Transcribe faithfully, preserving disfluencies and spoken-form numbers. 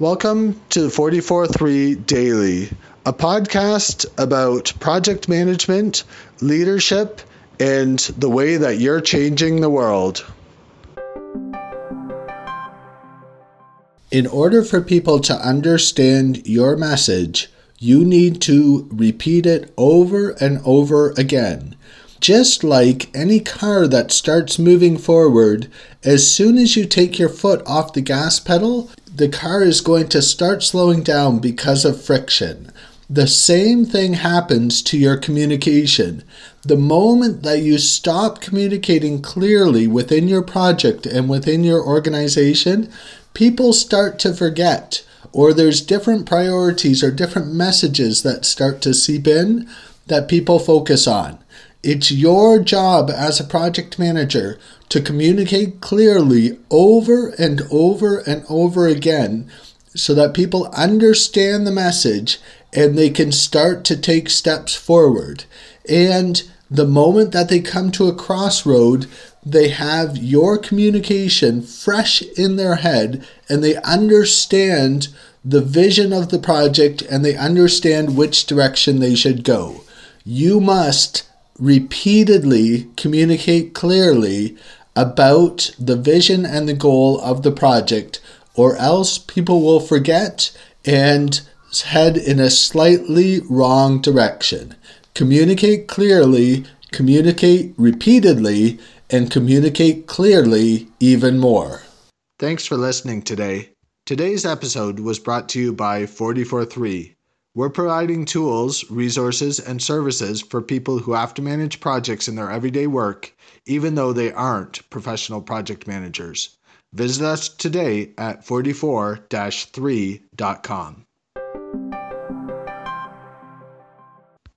Welcome to the forty-four three Daily, a podcast about project management, leadership, and the way that you're changing the world. In order for people to understand your message, you need to repeat it over and over again. Just like any car that starts moving forward, as soon as you take your foot off the gas pedal, the car is going to start slowing down because of friction. The same thing happens to your communication. The moment that you stop communicating clearly within your project and within your organization, people start to forget, or there's different priorities or different messages that start to seep in that people focus on. It's your job as a project manager to communicate clearly over and over and over again so that people understand the message and they can start to take steps forward. And the moment that they come to a crossroad, they have your communication fresh in their head and they understand the vision of the project and they understand which direction they should go. You must repeatedly communicate clearly about the vision and the goal of the project, or else people will forget and head in a slightly wrong direction. Communicate clearly, communicate repeatedly, and communicate clearly even more. Thanks for listening today. Today's episode was brought to you by forty-four three. We're providing tools, resources, and services for people who have to manage projects in their everyday work, even though they aren't professional project managers. Visit us today at forty-four three dot com.